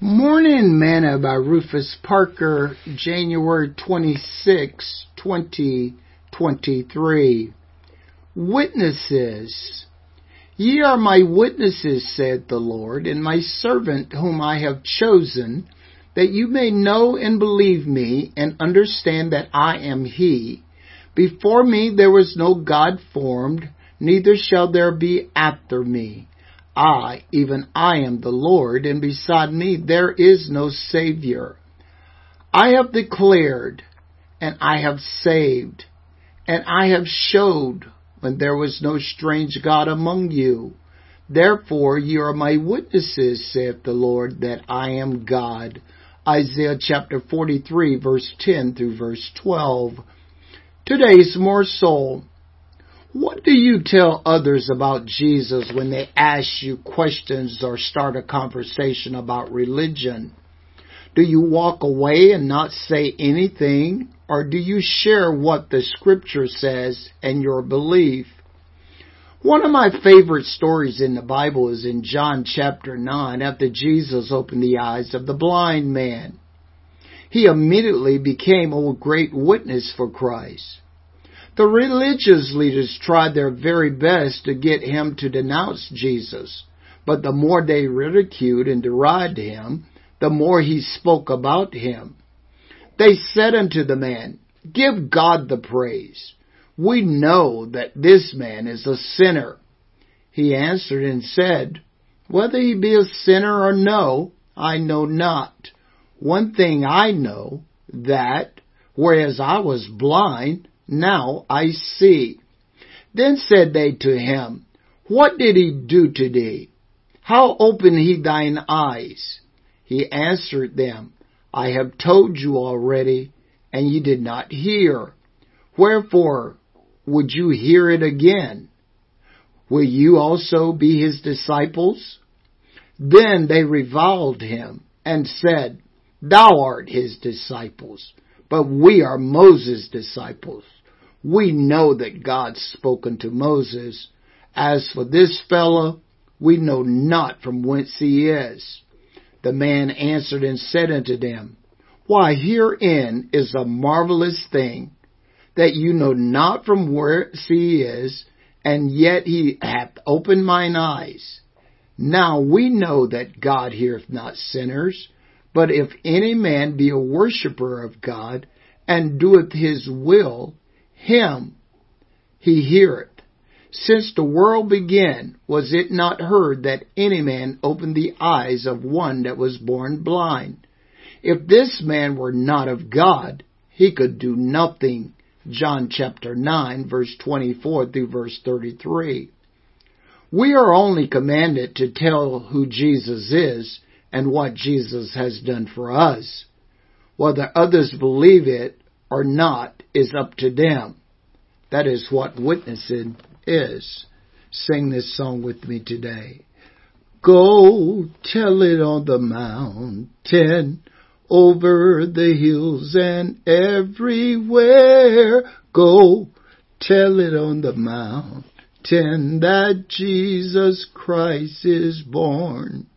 Morning Manna by Rufus Parker, January 26, 2023. Witnesses. Ye are my witnesses, saith the Lord, and my servant whom I have chosen, that you may know and believe me, and understand that I am he. Before me there was no God formed, neither shall there be after me. I, even I am the Lord, and beside me there is no Savior. I have declared, and I have saved, and I have showed when there was no strange God among you. Therefore ye are my witnesses, saith the Lord, that I am God. Isaiah chapter 43, verse 10 through verse 12. Today's morsel. What do you tell others about Jesus when they ask you questions or start a conversation about religion? Do you walk away and not say anything, or do you share what the Scripture says and your belief? One of my favorite stories in the Bible is in John chapter 9, after Jesus opened the eyes of the blind man. He immediately became a great witness for Christ. The religious leaders tried their very best to get him to denounce Jesus, but the more they ridiculed and derided him, the more he spoke about him. They said unto the man, "Give God the praise. We know that this man is a sinner." He answered and said, "Whether he be a sinner or no, I know not. One thing I know, that, whereas I was blind, now I see." Then said they to him, "What did he do to thee? How opened he thine eyes?" He answered them, "I have told you already, and ye did not hear. Wherefore would you hear it again? Will you also be his disciples?" Then they reviled him and said, "Thou art his disciples, but we are Moses' disciples. We know that God spoke unto Moses. As for this fellow, we know not from whence he is." The man answered and said unto them, "Why, herein is a marvelous thing, that you know not from whence he is, and yet he hath opened mine eyes. Now we know that God heareth not sinners, but if any man be a worshipper of God, and doeth his will, him he heareth. Since the world began, was it not heard that any man opened the eyes of one that was born blind? If this man were not of God, he could do nothing." John chapter 9, verse 24 through verse 33. We are only commanded to tell who Jesus is and what Jesus has done for us. Whether others believe it or not is up to them. That is what witnessing is. Sing this song with me today. Go tell it on the mountain, over the hills and everywhere. Go tell it on the mountain that Jesus Christ is born.